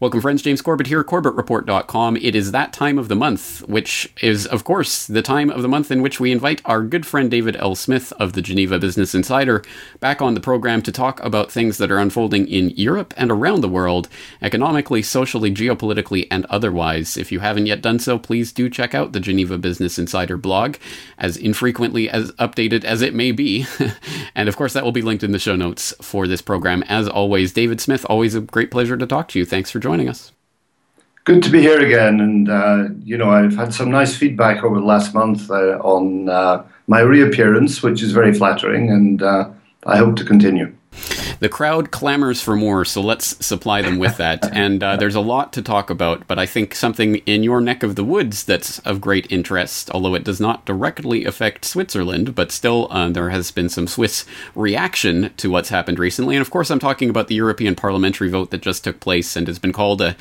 Welcome, friends. James Corbett here, CorbettReport.com. It is that time of the month, which is, of course, the time of the month in which we invite our good friend David L. Smith of the Geneva Business Insider back on the program to talk about things that are unfolding in Europe and around the world, economically, socially, geopolitically, and otherwise. If you haven't yet done so, please do check out the Geneva Business Insider blog, as infrequently as updated as it may be. And, of course, that will be linked in the show notes for this program. As always, David Smith, always a great pleasure to talk to you. Thanks for joining us. Good to be here again, and I've had some nice feedback over the last month on my reappearance, which is very flattering, and I hope to continue. The crowd clamors for more, so let's supply them with that. And there's a lot to talk about, but I think something in your neck of the woods that's of great interest, although it does not directly affect Switzerland, but still there has been some Swiss reaction to what's happened recently. And of course, I'm talking about the European parliamentary vote that just took place and has been called a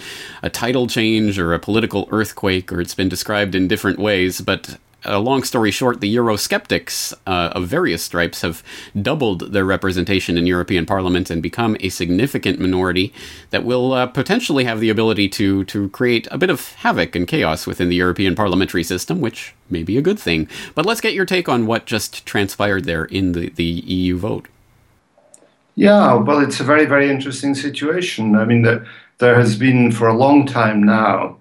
title change or a political earthquake, or it's been described in different ways, but long story short, the Euroskeptics of various stripes have doubled their representation in European Parliament and become a significant minority that will potentially have the ability to create a bit of havoc and chaos within the European parliamentary system, which may be a good thing. But let's get your take on what just transpired there in the EU vote. Yeah, well, it's a very, very interesting situation. I mean, there has been for a long time now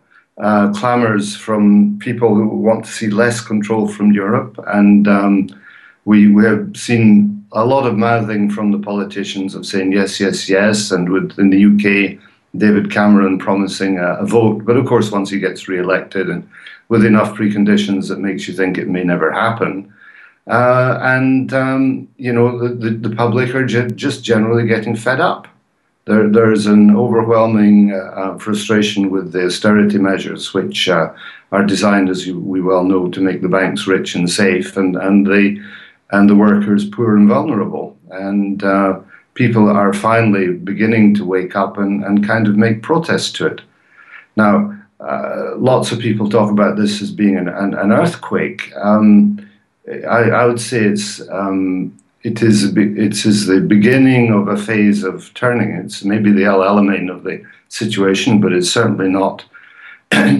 clamors from people who want to see less control from Europe, and we have seen a lot of mouthing from the politicians of saying yes, yes, yes, and in the UK, David Cameron promising a vote, but of course once he gets re-elected and with enough preconditions that makes you think it may never happen, the public are just generally getting fed up. There's an overwhelming frustration with the austerity measures, which are designed, as we well know, to make the banks rich and safe, and the workers poor and vulnerable. And people are finally beginning to wake up and kind of make protests to it. Now, lots of people talk about this as being an earthquake. I would say it's It is the beginning of a phase of turning. It's maybe the element of the situation, but it's certainly not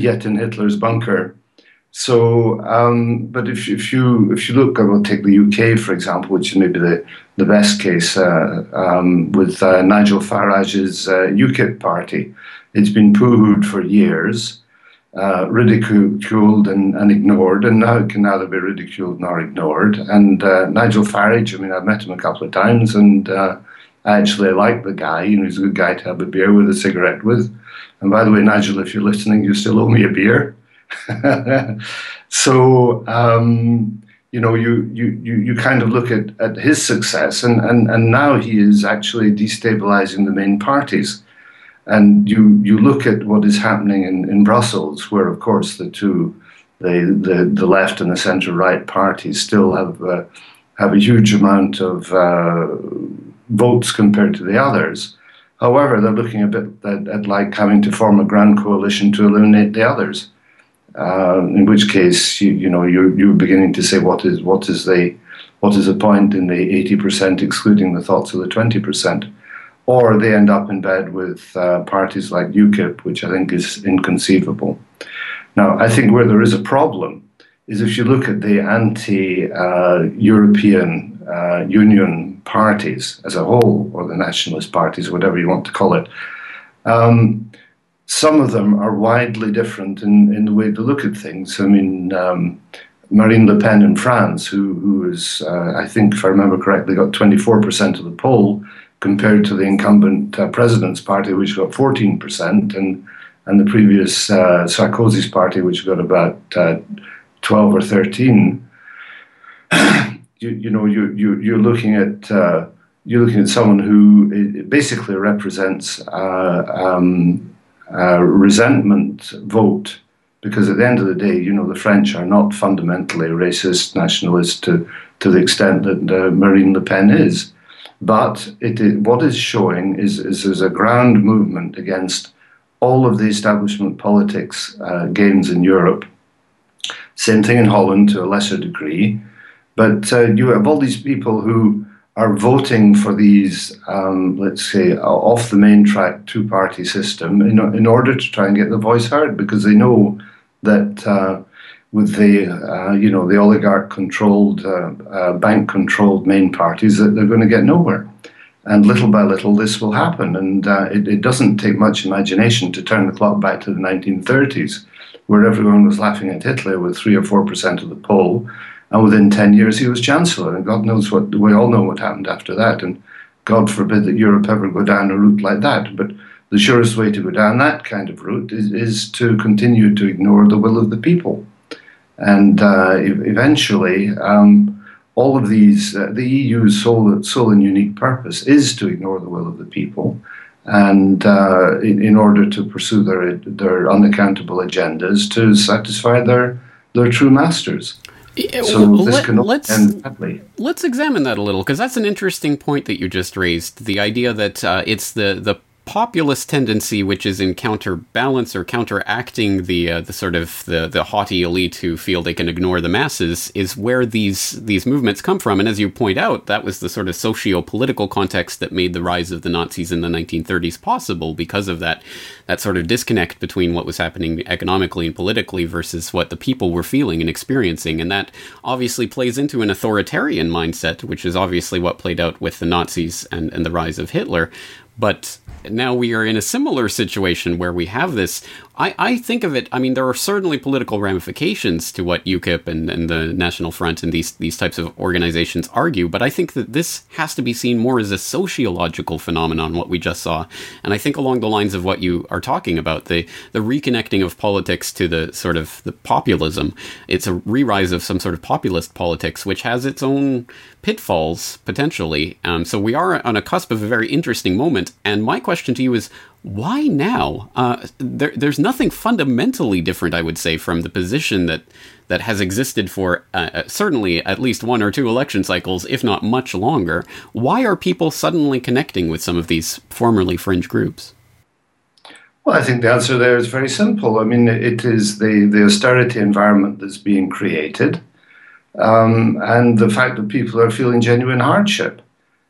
yet in Hitler's bunker. So, but if you look, I will take the UK for example, which is maybe the best case with Nigel Farage's UKIP party. It's been poo-hooed for years, ridiculed and ignored, and now it can neither be ridiculed nor ignored. And Nigel Farage, I mean, I've met him a couple of times, and I actually like the guy. You know, he's a good guy to have a beer with, a cigarette with. And by the way, Nigel, if you're listening, you still owe me a beer. So, you kind of look at his success, and now he is actually destabilizing the main parties. And you look at what is happening in Brussels, where, of course, the left and the centre-right parties still have a huge amount of votes compared to the others. However, they're looking a bit at like having to form a grand coalition to eliminate the others. In which case, you're beginning to say what is the point in the 80% excluding the thoughts of the 20%. Or they end up in bed with parties like UKIP, which I think is inconceivable. Now, I think where there is a problem is if you look at the anti-European Union parties as a whole, or the nationalist parties, whatever you want to call it, some of them are widely different in the way they look at things. I mean, Marine Le Pen in France, who is, I think, if I remember correctly, got 24% of the poll, compared to the incumbent president's party, which got 14%, and the previous Sarkozy's party, which got about 12 or 13. You're looking at someone who basically represents a resentment vote, because at the end of the day, the French are not fundamentally racist nationalists to the extent that Marine Le Pen is. But what is showing is there's a ground movement against all of the establishment politics gains in Europe. Same thing in Holland to a lesser degree. But you have all these people who are voting for these, let's say, off the main track two-party system in order to try and get their voice heard, because they know that with the, the oligarch-controlled, bank-controlled main parties, that they're going to get nowhere. And little by little, this will happen. And it doesn't take much imagination to turn the clock back to the 1930s, where everyone was laughing at Hitler with 3 or 4% of the poll. And within 10 years, he was chancellor. And God knows what, we all know what happened after that. And God forbid that Europe ever go down a route like that. But the surest way to go down that kind of route is to continue to ignore the will of the people. And eventually, all of these, the EU's sole and unique purpose is to ignore the will of the people, and in order to pursue their unaccountable agendas to satisfy their true masters. So let's examine that a little, because that's an interesting point that you just raised. The idea that it's the populist tendency which is in counterbalance or counteracting the sort of the haughty elite who feel they can ignore the masses is where these movements come from. And as you point out, that was the sort of socio-political context that made the rise of the Nazis in the 1930s possible, because of that sort of disconnect between what was happening economically and politically versus what the people were feeling and experiencing. And that obviously plays into an authoritarian mindset, which is obviously what played out with the Nazis and the rise of Hitler. But now we are in a similar situation where we have this. I think of it, I mean, there are certainly political ramifications to what UKIP and the National Front and these types of organizations argue, but I think that this has to be seen more as a sociological phenomenon, what we just saw. And I think along the lines of what you are talking about, the reconnecting of politics to the sort of the populism, it's a re-rise of some sort of populist politics, which has its own pitfalls, potentially. So we are on a cusp of a very interesting moment. And my question to you is, why now? There's nothing fundamentally different, I would say, from the position that has existed for certainly at least 1 or 2 election cycles, if not much longer. Why are people suddenly connecting with some of these formerly fringe groups? Well, I think the answer there is very simple. I mean, it is the austerity environment that's being created, and the fact that people are feeling genuine hardship.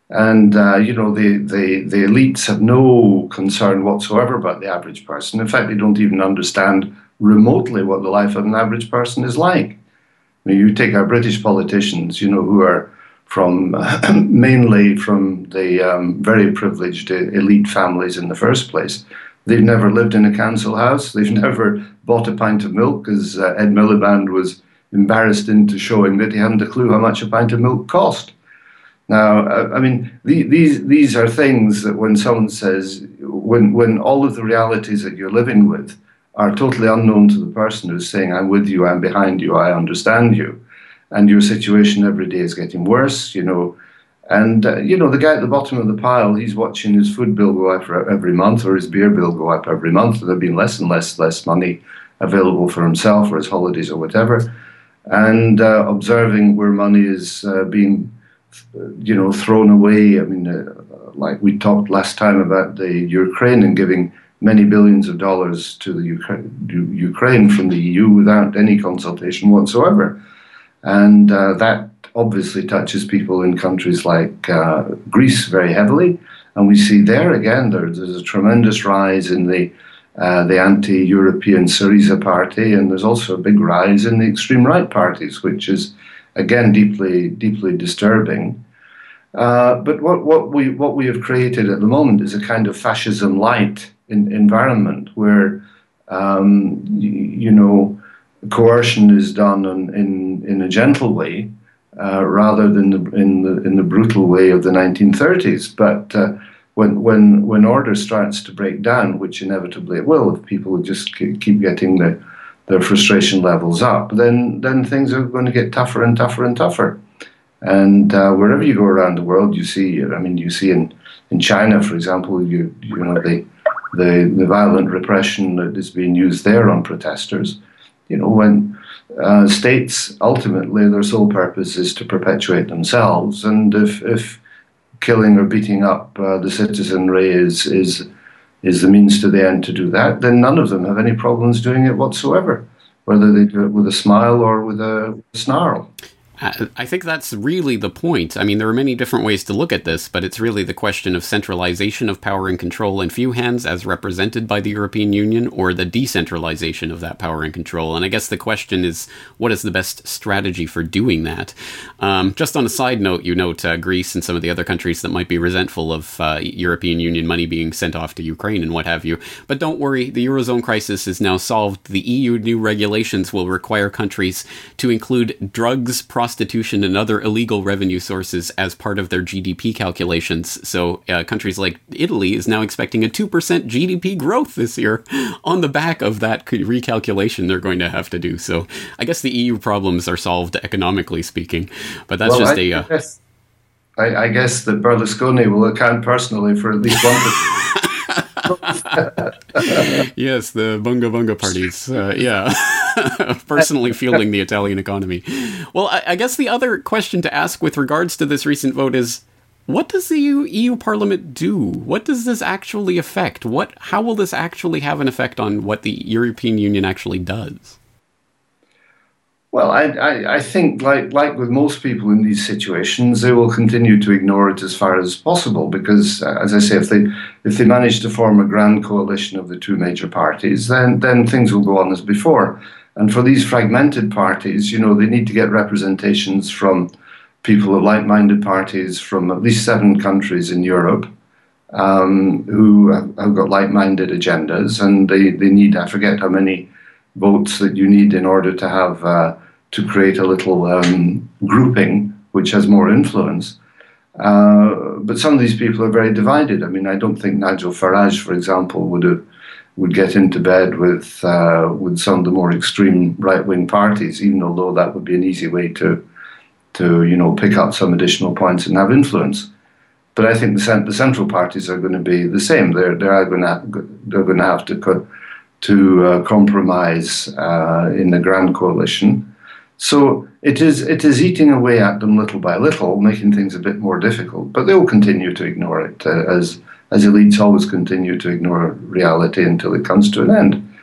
And, the elites have no concern whatsoever about the average person. In fact, they don't even understand remotely what the life of an average person is like. I mean, you take our British politicians, who are from mainly from the very privileged elite families in the first place. They've never lived in a council house. They've never bought a pint of milk, as Ed Miliband was embarrassed into showing that he hadn't a clue how much a pint of milk cost. Now, I mean, these are things that when someone says, when all of the realities that you're living with are totally unknown to the person who's saying, I'm with you, I'm behind you, I understand you, and your situation every day is getting worse, and, the guy at the bottom of the pile, he's watching his food bill go up every month or his beer bill go up every month. There'll be less and less money available for himself or his holidays or whatever, and observing where money is being thrown away. I mean, like we talked last time about the Ukraine and giving many billions of dollars to the Ukraine from the EU without any consultation whatsoever. And that obviously touches people in countries like Greece very heavily. And we see there again, there's a tremendous rise in the anti-European Syriza party, and there's also a big rise in the extreme right parties, which is again, deeply disturbing. But what we have created at the moment is a kind of fascism light environment where coercion is done in a gentle way rather than in the brutal way of the 1930s. But when order starts to break down, which inevitably it will, if people just keep getting their frustration levels up, then things are going to get tougher and tougher and tougher. And wherever you go around the world, you see in China, for example, the violent repression that is being used there on protesters. When states ultimately their sole purpose is to perpetuate themselves, and if killing or beating up the citizenry is the means to the end to do that, then none of them have any problems doing it whatsoever, whether they do it with a smile or with a snarl. I think that's really the point. I mean, there are many different ways to look at this, but it's really the question of centralization of power and control in few hands as represented by the European Union, or the decentralization of that power and control. And I guess the question is, what is the best strategy for doing that? Just on a side note, you note Greece and some of the other countries that might be resentful of European Union money being sent off to Ukraine and what have you. But don't worry, the Eurozone crisis is now solved. The EU new regulations will require countries to include drugs, prostitution and other illegal revenue sources as part of their GDP calculations. So countries like Italy is now expecting a 2% GDP growth this year on the back of that recalculation they're going to have to do. So I guess the EU problems are solved economically speaking, but that's I guess that Berlusconi will account personally for at least one. Yes, the bunga bunga parties. Yeah. Personally fueling the Italian economy. Well, I guess the other question to ask with regards to this recent vote is, what does the EU Parliament do? What does this actually affect? How will this actually have an effect on what the European Union actually does? Well, I think, like with most people in these situations, they will continue to ignore it as far as possible because, as I say, if they manage to form a grand coalition of the two major parties, then things will go on as before. And for these fragmented parties, you know, they need to get representations from people of like-minded parties from at least 7 countries in Europe who have got like-minded agendas, and they need, I forget how many votes that you need in order to have to create a little grouping which has more influence. But some of these people are very divided. I mean, I don't think Nigel Farage, for example, would get into bed with some of the more extreme right-wing parties, even although that would be an easy way to you know, pick up some additional points and have influence. But I think the central parties are going to be the same. They're going to have to compromise in the grand coalition. So it is eating away at them little by little, making things a bit more difficult. But they will continue to ignore it, as elites always continue to ignore reality until it comes to an end.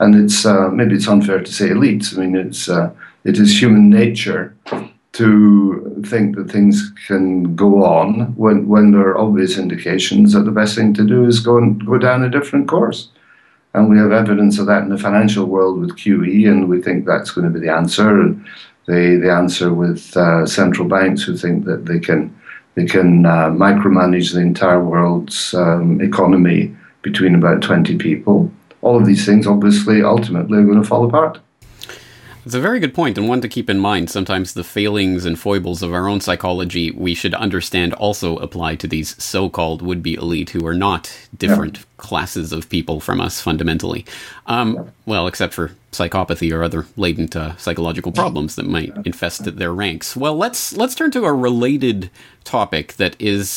And it's maybe it's unfair to say elites. I mean, it is human nature to think that things can go on when there are obvious indications that the best thing to do is go down a different course. And we have evidence of that in the financial world with QE, and we think that's going to be the answer. And the answer with central banks who think that they can micromanage the entire world's economy between about 20 people. All of these things, obviously, ultimately are going to fall apart. It's a very good point and one to keep in mind. Sometimes the failings and foibles of our own psychology we should understand also apply to these so-called would-be elite who are not different classes of people from us fundamentally. Well, except for psychopathy or other latent psychological problems that might infest their ranks. Well, let's turn to a related topic that is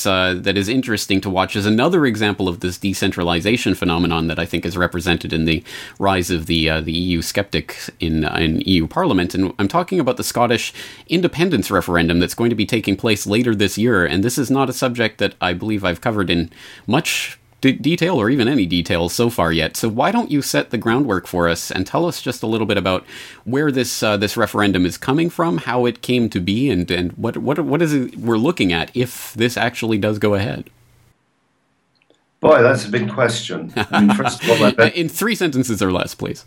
interesting to watch as another example of this decentralization phenomenon that I think is represented in the rise of the EU skeptic in EU Parliament. And I'm talking about the Scottish independence referendum that's going to be taking place later this year. And this is not a subject that I believe I've covered in much detail or even any details so far yet. So why don't you set the groundwork for us and tell us just a little bit about where this referendum is coming from, how it came to be, and what is it we're looking at if this actually does go ahead? Boy, that's a big question. I mean, first of all, in 3 sentences or less, please.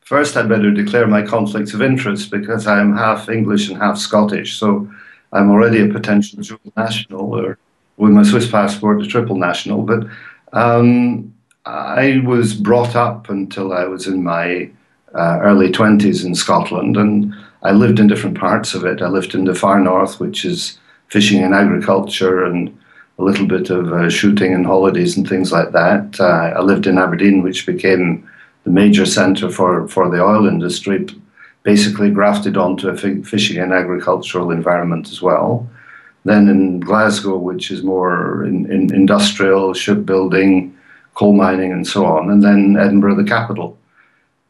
First, I'd better declare my conflicts of interest because I'm half English and half Scottish, so I'm already a potential dual national or with my Swiss passport, a triple national, but I was brought up until I was in my early 20s in Scotland, and I lived in different parts of it. I lived in the far north, which is fishing and agriculture and a little bit of shooting and holidays and things like that. I lived in Aberdeen, which became the major centre for the oil industry, basically grafted onto a fishing and agricultural environment as well. Then in Glasgow, which is more in industrial, shipbuilding, coal mining, and so on. And then Edinburgh, the capital.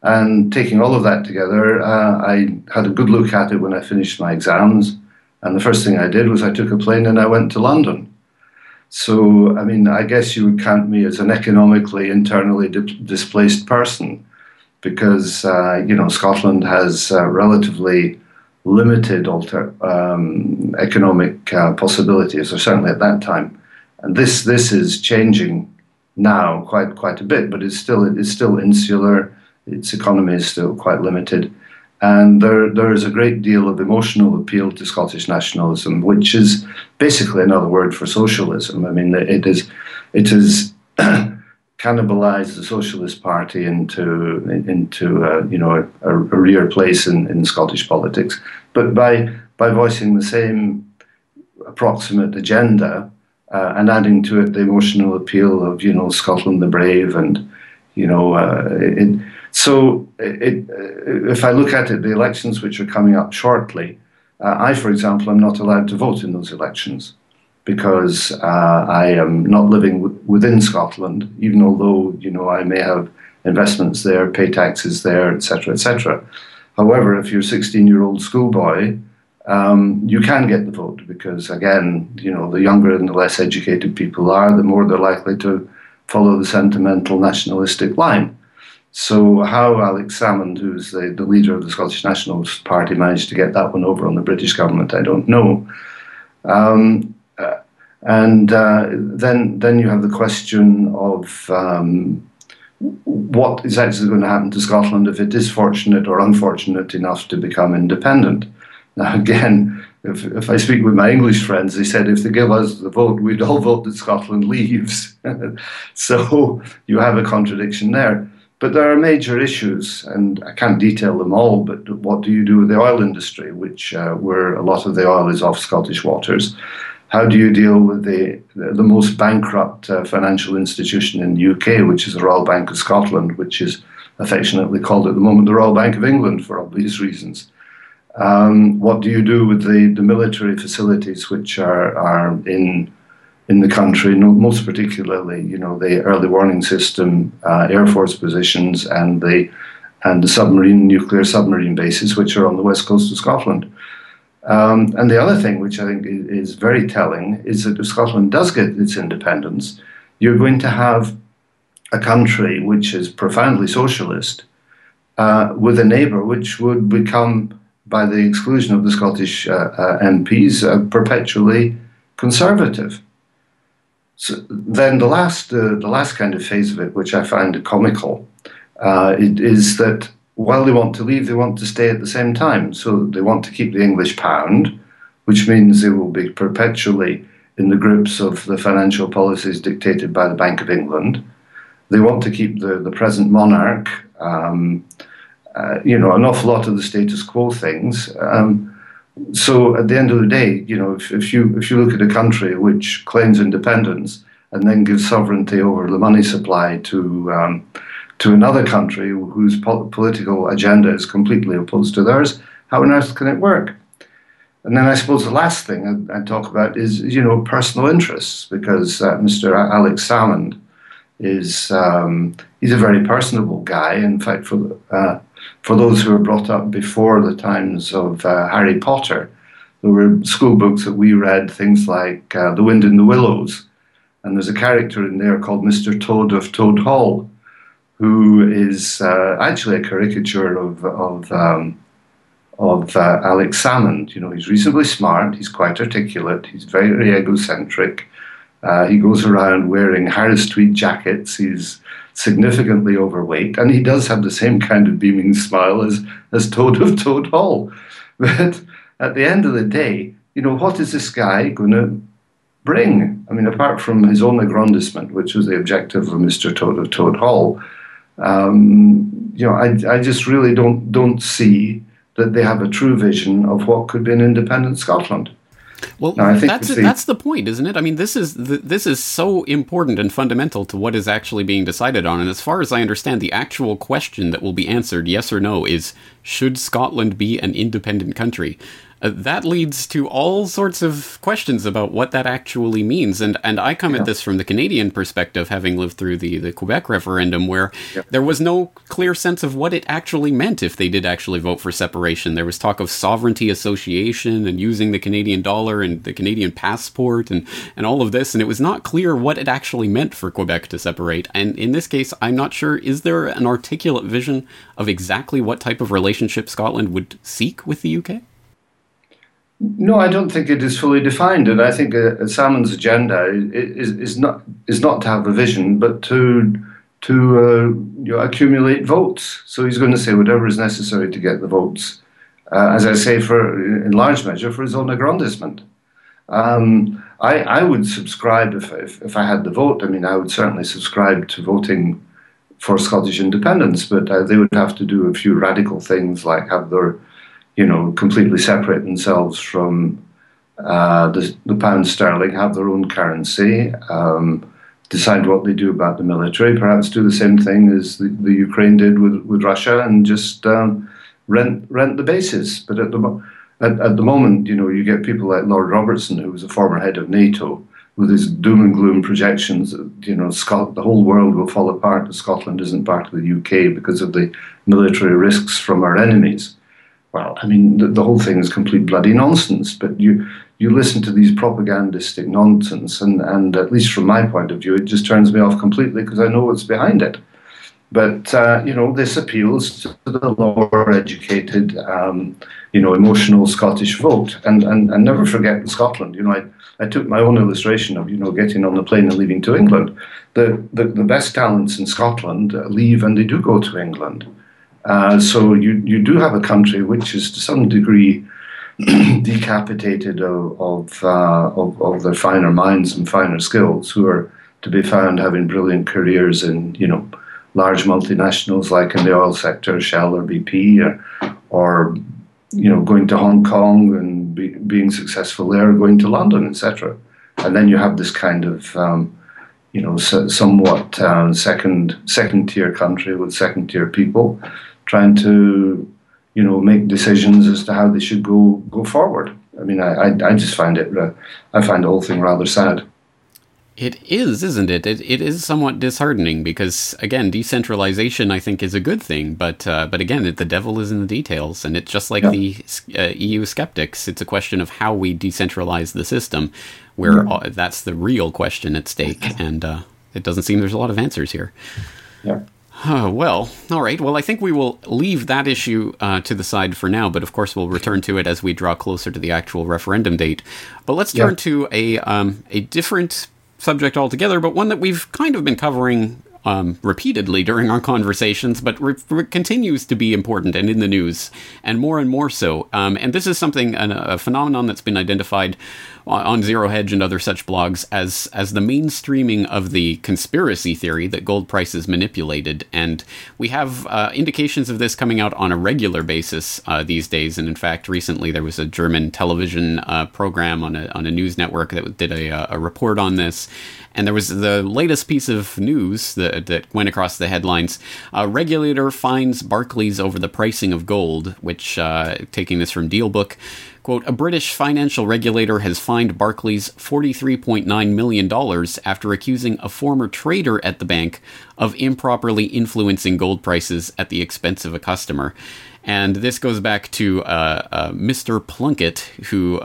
And taking all of that together, I had a good look at it when I finished my exams. And the first thing I did was I took a plane and I went to London. So, I mean, I guess you would count me as an economically internally displaced person because, you know, Scotland has relatively limited economic possibilities, or certainly at that time. And this is changing now quite a bit, but it's still insular. Its economy is still quite limited, and there is a great deal of emotional appeal to Scottish nationalism, which is basically another word for socialism. I mean, it is cannibalized the Socialist Party into you know, a rear place in Scottish politics. But by voicing the same approximate agenda and adding to it the emotional appeal of, you know, Scotland the Brave, and, you know, if I look at it, the elections which are coming up shortly, I, for example, am not allowed to vote in those elections, because I am not living within Scotland, even although, you know, I may have investments there, pay taxes there, etc., etc. However, if you're a 16-year-old schoolboy, you can get the vote, because, again, you know, the younger and the less educated people are, the more they're likely to follow the sentimental nationalistic line. So how Alex Salmond, who's the leader of the Scottish Nationalist Party, managed to get that one over on the British government, I don't know. Then you have the question of what is actually going to happen to Scotland if it is fortunate or unfortunate enough to become independent. Now, again, if I speak with my English friends, they said if they give us the vote, we'd all vote that Scotland leaves. So you have a contradiction there. But there are major issues, and I can't detail them all, but what do you do with the oil industry, which where a lot of the oil is off Scottish waters? How do you deal with the most bankrupt financial institution in the UK, which is the Royal Bank of Scotland, which is affectionately called at the moment the Royal Bank of England for obvious reasons? What do you do with the military facilities which are in the country, most particularly, you know, the early warning system, Air Force positions, and the nuclear submarine bases, which are on the west coast of Scotland? And the other thing, which I think is very telling, is that if Scotland does get its independence, you're going to have a country which is profoundly socialist with a neighbour which would become, by the exclusion of the Scottish MPs, perpetually conservative. So then the last kind of phase of it, which I find comical, is that while they want to leave, they want to stay at the same time. So they want to keep the English pound, which means they will be perpetually in the grips of the financial policies dictated by the Bank of England. They want to keep the present monarch, you know, an awful lot of the status quo things. So at the end of the day, you know, if you look at a country which claims independence and then gives sovereignty over the money supply to another country whose political agenda is completely opposed to theirs, how on earth can it work? And then I suppose the last thing I talk about is, you know, personal interests, because Mr. Alex Salmond is he's a very personable guy. In fact, for those who were brought up before the times of Harry Potter, there were school books that we read, things like The Wind in the Willows, and there's a character in there called Mr. Toad of Toad Hall, who is actually a caricature of Alex Salmond. You know, he's reasonably smart, he's quite articulate, he's very egocentric. He goes around wearing Harris tweed jackets, he's significantly overweight, and he does have the same kind of beaming smile as Toad of Toad Hall. But at the end of the day, you know, what is this guy going to bring? I mean, apart from his own aggrandizement, which was the objective of Mr. Toad of Toad Hall, you know, I just really don't see that they have a true vision of what could be an independent Scotland. Well, no, that's the point, isn't it? I mean, this is so important and fundamental to what is actually being decided on. And as far as I understand, the actual question that will be answered, yes or no, is should Scotland be an independent country? That leads to all sorts of questions about what that actually means. And I come at this from the Canadian perspective, having lived through the Quebec referendum, where there was no clear sense of what it actually meant if they did actually vote for separation. There was talk of sovereignty association and using the Canadian dollar and the Canadian passport and all of this. And it was not clear what it actually meant for Quebec to separate. And in this case, I'm not sure, is there an articulate vision of exactly what type of relationship Scotland would seek with the UK? No, I don't think it is fully defined, and I think Salmond's agenda is not to have a vision, but to accumulate votes. So he's going to say whatever is necessary to get the votes, as I say, in large measure for his own aggrandisement. I would subscribe if I had the vote. I mean, I would certainly subscribe to voting for Scottish independence, but they would have to do a few radical things, like have their completely separate themselves from the pound sterling, have their own currency, decide what they do about the military, perhaps do the same thing as the Ukraine did with Russia, and just rent the bases. But at the moment, you get people like Lord Robertson, who was a former head of NATO, with his doom and gloom projections that the whole world will fall apart if Scotland isn't part of the UK because of the military risks from our enemies. Well, I mean, the whole thing is complete bloody nonsense, but you listen to these propagandistic nonsense, and at least from my point of view, it just turns me off completely because I know what's behind it. But, this appeals to the lower educated, emotional Scottish vote. And never forget Scotland. I took my own illustration of, getting on the plane and leaving to England. The best talents in Scotland leave and they do go to England. So you do have a country which is to some degree decapitated of their finer minds and finer skills, who are to be found having brilliant careers in large multinationals like in the oil sector, Shell or BP, or going to Hong Kong and being successful there, going to London, etc. And then you have this kind of somewhat second-tier country with second-tier people trying to, make decisions as to how they should go forward. I mean, I just find it, I find the whole thing rather sad. It is, isn't it? It is somewhat disheartening because, again, decentralization, I think, is a good thing. But again, the devil is in the details. And it's just like the EU skeptics. It's a question of how we decentralize the system, where that's the real question at stake. And it doesn't seem there's a lot of answers here. Yeah. All right. Well, I think we will leave that issue to the side for now, but of course we'll return to it as we draw closer to the actual referendum date. But let's turn to a different subject altogether, but one that we've kind of been covering repeatedly during our conversations, but continues to be important and in the news, and more so. And this is something, a phenomenon that's been identified on Zero Hedge and other such blogs as the mainstreaming of the conspiracy theory that gold price is manipulated. And we have indications of this coming out on a regular basis these days. And in fact, recently there was a German television program on a news network that did a report on this. And there was the latest piece of news that went across the headlines. A regulator fines Barclays over the pricing of gold, which, taking this from Dealbook, quote, a British financial regulator has fined Barclays $43.9 million after accusing a former trader at the bank of improperly influencing gold prices at the expense of a customer. And this goes back to Mr. Plunkett, who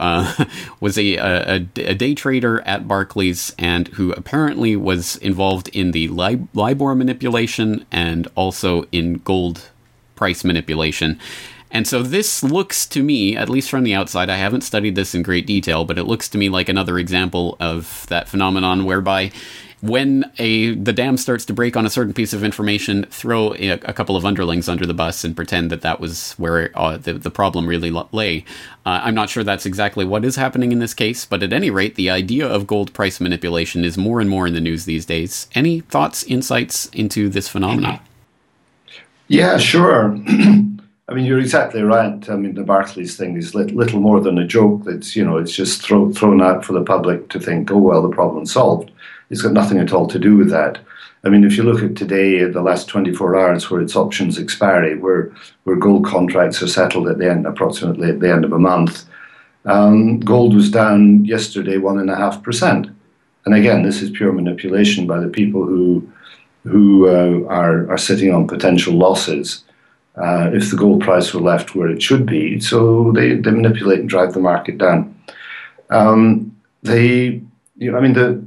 was a day trader at Barclays and who apparently was involved in the LIBOR manipulation and also in gold price manipulation. And so this looks to me, at least from the outside, I haven't studied this in great detail, but it looks to me like another example of that phenomenon whereby when the dam starts to break on a certain piece of information, throw a couple of underlings under the bus and pretend that was where the problem really lay. I'm not sure that's exactly what is happening in this case, but at any rate, the idea of gold price manipulation is more and more in the news these days. Any thoughts, insights into this phenomenon? Yeah, sure. I mean, you're exactly right. I mean, the Barclays thing is little more than a joke. It's, it's just thrown out for the public to think, oh, well, the problem's solved. It's got nothing at all to do with that. I mean, if you look at today, the last 24 hours where its options expiry, where gold contracts are settled approximately at the end of a month, gold was down yesterday 1.5%. And again, this is pure manipulation by the people who are sitting on potential losses. If the gold price were left where it should be. So they manipulate and drive the market down. If you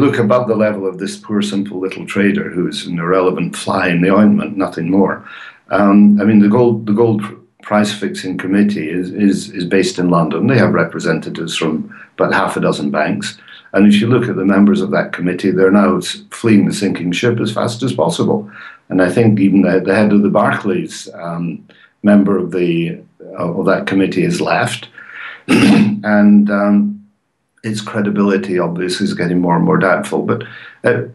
look above the level of this poor, simple little trader who is an irrelevant fly in the ointment, nothing more. The gold price-fixing committee is based in London. They have representatives from about half a dozen banks. And if you look at the members of that committee, they're now fleeing the sinking ship as fast as possible. And I think even the head of the Barclays member of that committee has left. And its credibility, obviously, is getting more and more doubtful. But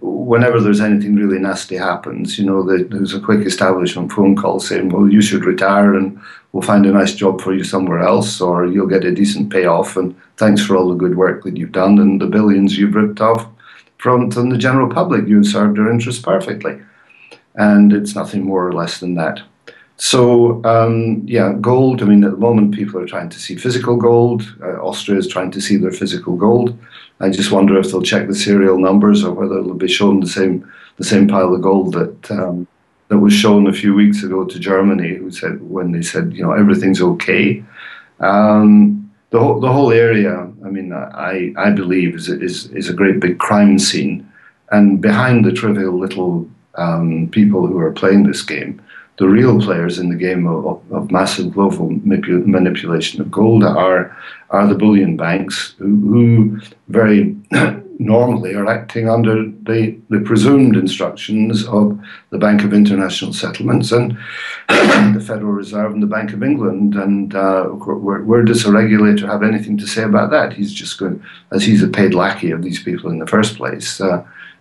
whenever there's anything really nasty happens, you know, there's a quick establishment phone call saying, well, you should retire and we'll find a nice job for you somewhere else, or you'll get a decent payoff, and thanks for all the good work that you've done and the billions you've ripped off from the general public. You've served your interests perfectly. And it's nothing more or less than that. So, yeah, gold, I mean, at the moment people are trying to see physical gold. Austria is trying to see their physical gold. I just wonder if they'll check the serial numbers or whether it'll be shown the same pile of gold that was shown a few weeks ago to Germany, when they said, you know, everything's okay. The whole area, I mean, I believe is a great big crime scene. And behind the trivial little people who are playing this game, the real players in the game of massive global manipulation of gold are the bullion banks who very normally are acting under the presumed instructions of the Bank of International Settlements and the Federal Reserve and the Bank of England. And where does a regulator have anything to say about that? He's just going, as he's a paid lackey of these people in the first place.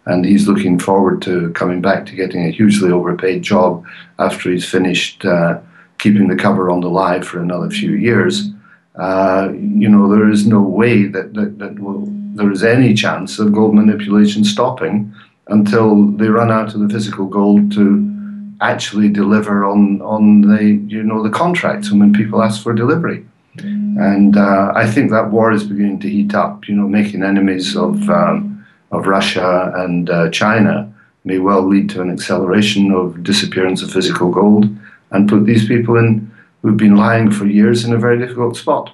And he's looking forward to coming back to getting a hugely overpaid job after he's finished keeping the cover on the lie for another few years. You know, there is no way that there is any chance of gold manipulation stopping until they run out of the physical gold to actually deliver on the contracts and when people ask for delivery. And I think that war is beginning to heat up, you know, making enemies of Russia and China may well lead to an acceleration of disappearance of physical gold and put these people in who've been lying for years in a very difficult spot.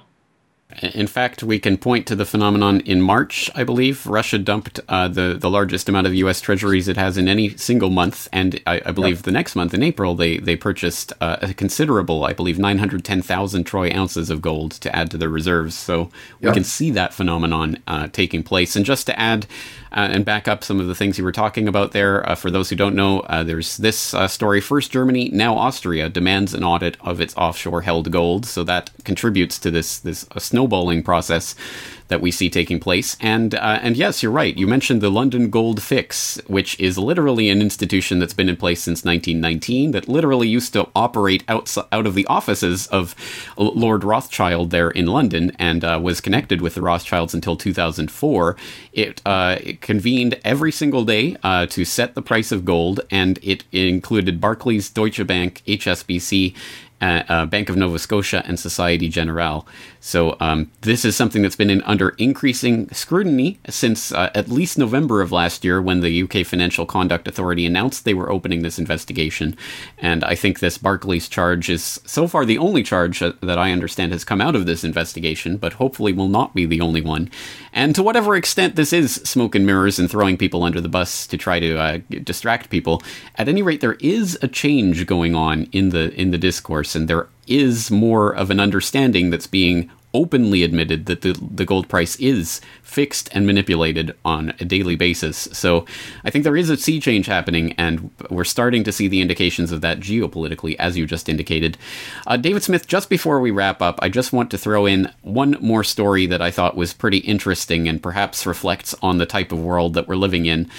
In fact, we can point to the phenomenon in March, I believe. Russia dumped the largest amount of U.S. treasuries it has in any single month. And I believe the next month, in April, they purchased a considerable, I believe, 910,000 troy ounces of gold to add to their reserves. So we can see that phenomenon taking place. And just to add and back up some of the things you were talking about there, for those who don't know, there's this story. First Germany, now Austria, demands an audit of its offshore held gold. So that contributes to this snowballing process that we see taking place. And yes, you're right. You mentioned the London Gold Fix, which is literally an institution that's been in place since 1919, that literally used to operate out of the offices of Lord Rothschild there in London, and was connected with the Rothschilds until 2004. It convened every single day to set the price of gold, and it included Barclays, Deutsche Bank, HSBC, Bank of Nova Scotia, and Societe Generale. So this is something that's been under increasing scrutiny since at least November of last year, when the UK Financial Conduct Authority announced they were opening this investigation. And I think this Barclays charge is so far the only charge that I understand has come out of this investigation, but hopefully will not be the only one. And to whatever extent this is smoke and mirrors and throwing people under the bus to try to distract people, at any rate, there is a change going on in the discourse. And there is more of an understanding that's being openly admitted that the gold price is fixed and manipulated on a daily basis. So I think there is a sea change happening, and we're starting to see the indications of that geopolitically, as you just indicated. David Smith, just before we wrap up, I just want to throw in one more story that I thought was pretty interesting and perhaps reflects on the type of world that we're living in.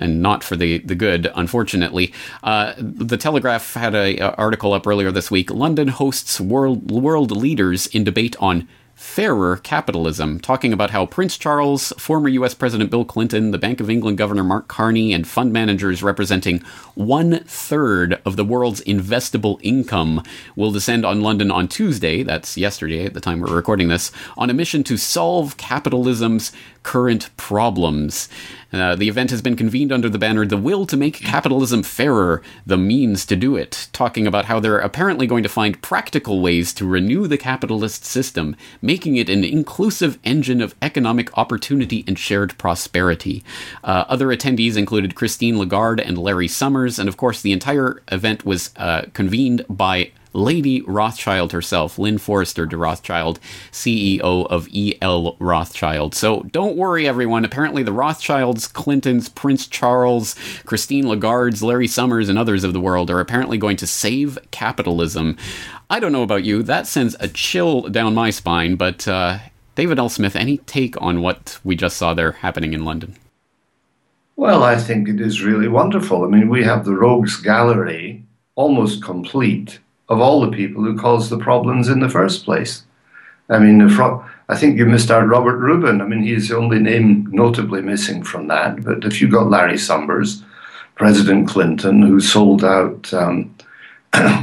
And not for the good, unfortunately. The Telegraph had an article up earlier this week. London hosts world leaders in debate on fairer capitalism, talking about how Prince Charles, former U.S. President Bill Clinton, the Bank of England Governor Mark Carney, and fund managers representing 1/3 of the world's investable income will descend on London on Tuesday, that's yesterday at the time we're recording this, on a mission to solve capitalism's current problems. The event has been convened under the banner, The Will to Make Capitalism Fairer, The Means to Do It, talking about how they're apparently going to find practical ways to renew the capitalist system, making it an inclusive engine of economic opportunity and shared prosperity. Other attendees included Christine Lagarde and Larry Summers, and of course the entire event was convened by Lady Rothschild herself, Lynn Forrester de Rothschild, CEO of E.L. Rothschild. So don't worry, everyone. Apparently the Rothschilds, Clintons, Prince Charles, Christine Lagardes, Larry Summers, and others of the world are apparently going to save capitalism. I don't know about you. That sends a chill down my spine, but David L. Smith, any take on what we just saw there happening in London? Well, I think it is really wonderful. I mean, we have the rogues gallery almost complete of all the people who caused the problems in the first place. I mean, I think you missed out Robert Rubin. I mean, he's the only name notably missing from that. But if you got Larry Summers, President Clinton, who sold out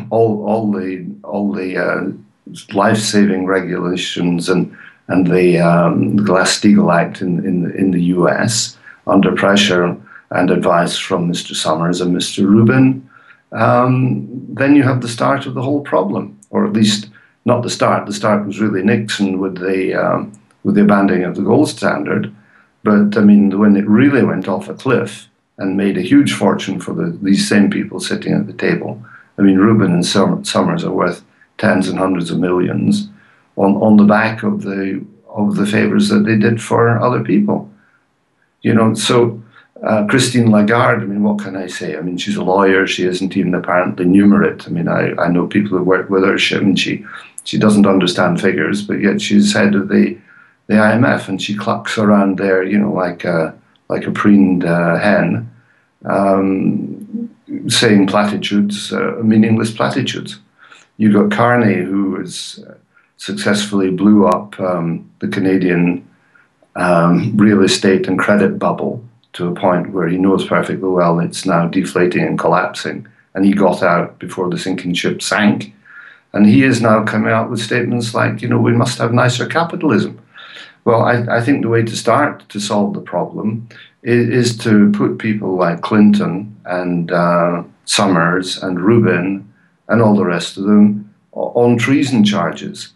all the life-saving regulations and the Glass-Steagall Act in the U.S., under pressure and advice from Mr. Summers and Mr. Rubin, then you have the start of the whole problem, or at least not the start. The start was really Nixon with the abandoning of the gold standard. But I mean, when it really went off a cliff and made a huge fortune for these same people sitting at the table, I mean, Rubin and Summers are worth tens and hundreds of millions on the back of the favors that they did for other people. You know, so Christine Lagarde, I mean, what can I say? I mean, she's a lawyer. She isn't even apparently numerate. I mean, I know people who work with her. She doesn't understand figures, but yet she's head of the IMF, and she clucks around there, you know, like a preened hen, saying platitudes, meaningless platitudes. You got Carney, who has successfully blew up the Canadian real estate and credit bubble to a point where he knows perfectly well it's now deflating and collapsing, and he got out before the sinking ship sank, and he is now coming out with statements like, you know, we must have nicer capitalism. Well, I think the way to start to solve the problem is to put people like Clinton and Summers and Rubin and all the rest of them on treason charges,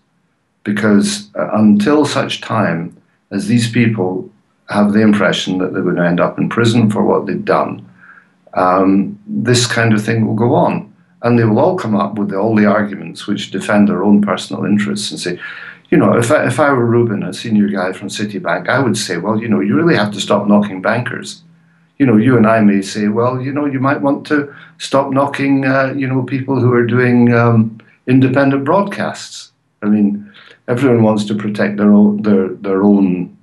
because until such time as these people have the impression that they're going to end up in prison for what they've done, this kind of thing will go on. And they will all come up with all the arguments which defend their own personal interests and say, you know, if I were Rubin, a senior guy from Citibank, I would say, well, you know, you really have to stop knocking bankers. You know, you and I may say, well, you know, you might want to stop knocking, you know, people who are doing independent broadcasts. I mean, everyone wants to protect their own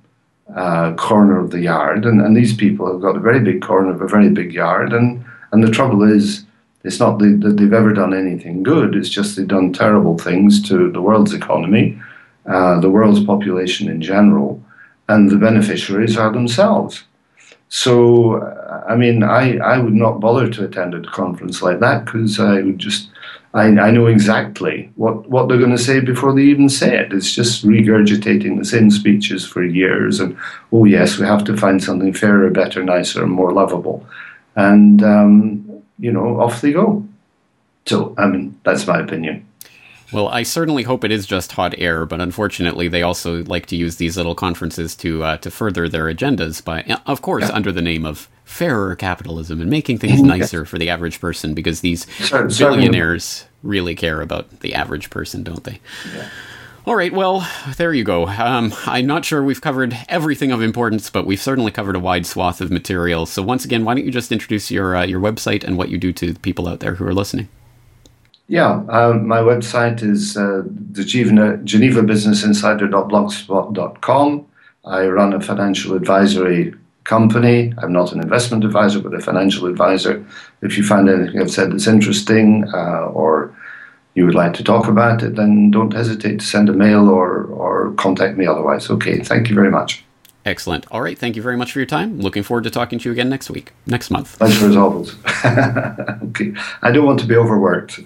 corner of the yard, and these people have got a very big corner of a very big yard, and the trouble is, it's not that they've ever done anything good, it's just they've done terrible things to the world's economy, the world's population in general, and the beneficiaries are themselves. So, I mean, I would not bother to attend a conference like that, because I would just... I know exactly what they're going to say before they even say it. It's just regurgitating the same speeches for years. And, oh, yes, we have to find something fairer, better, nicer, and more lovable. And, you know, off they go. So, I mean, that's my opinion. Well, I certainly hope it is just hot air, but unfortunately, they also like to use these little conferences to further their agendas by, of course, under the name of fairer capitalism and making things nicer for the average person, because these billionaires really care about the average person, don't they? Yeah. All right, well, there you go. I'm not sure we've covered everything of importance, but we've certainly covered a wide swath of material. So once again, why don't you just introduce your website and what you do to the people out there who are listening? Yeah, my website is the Geneva Business Insider.blogspot.com. I run a financial advisory company. I'm not an investment advisor, but a financial advisor. If you find anything I've said that's interesting or you would like to talk about it, then don't hesitate to send a mail or contact me otherwise. Okay, thank you very much. Excellent. All right, thank you very much for your time. Looking forward to talking to you again next month. Thanks for as always. Okay. I don't want to be overworked.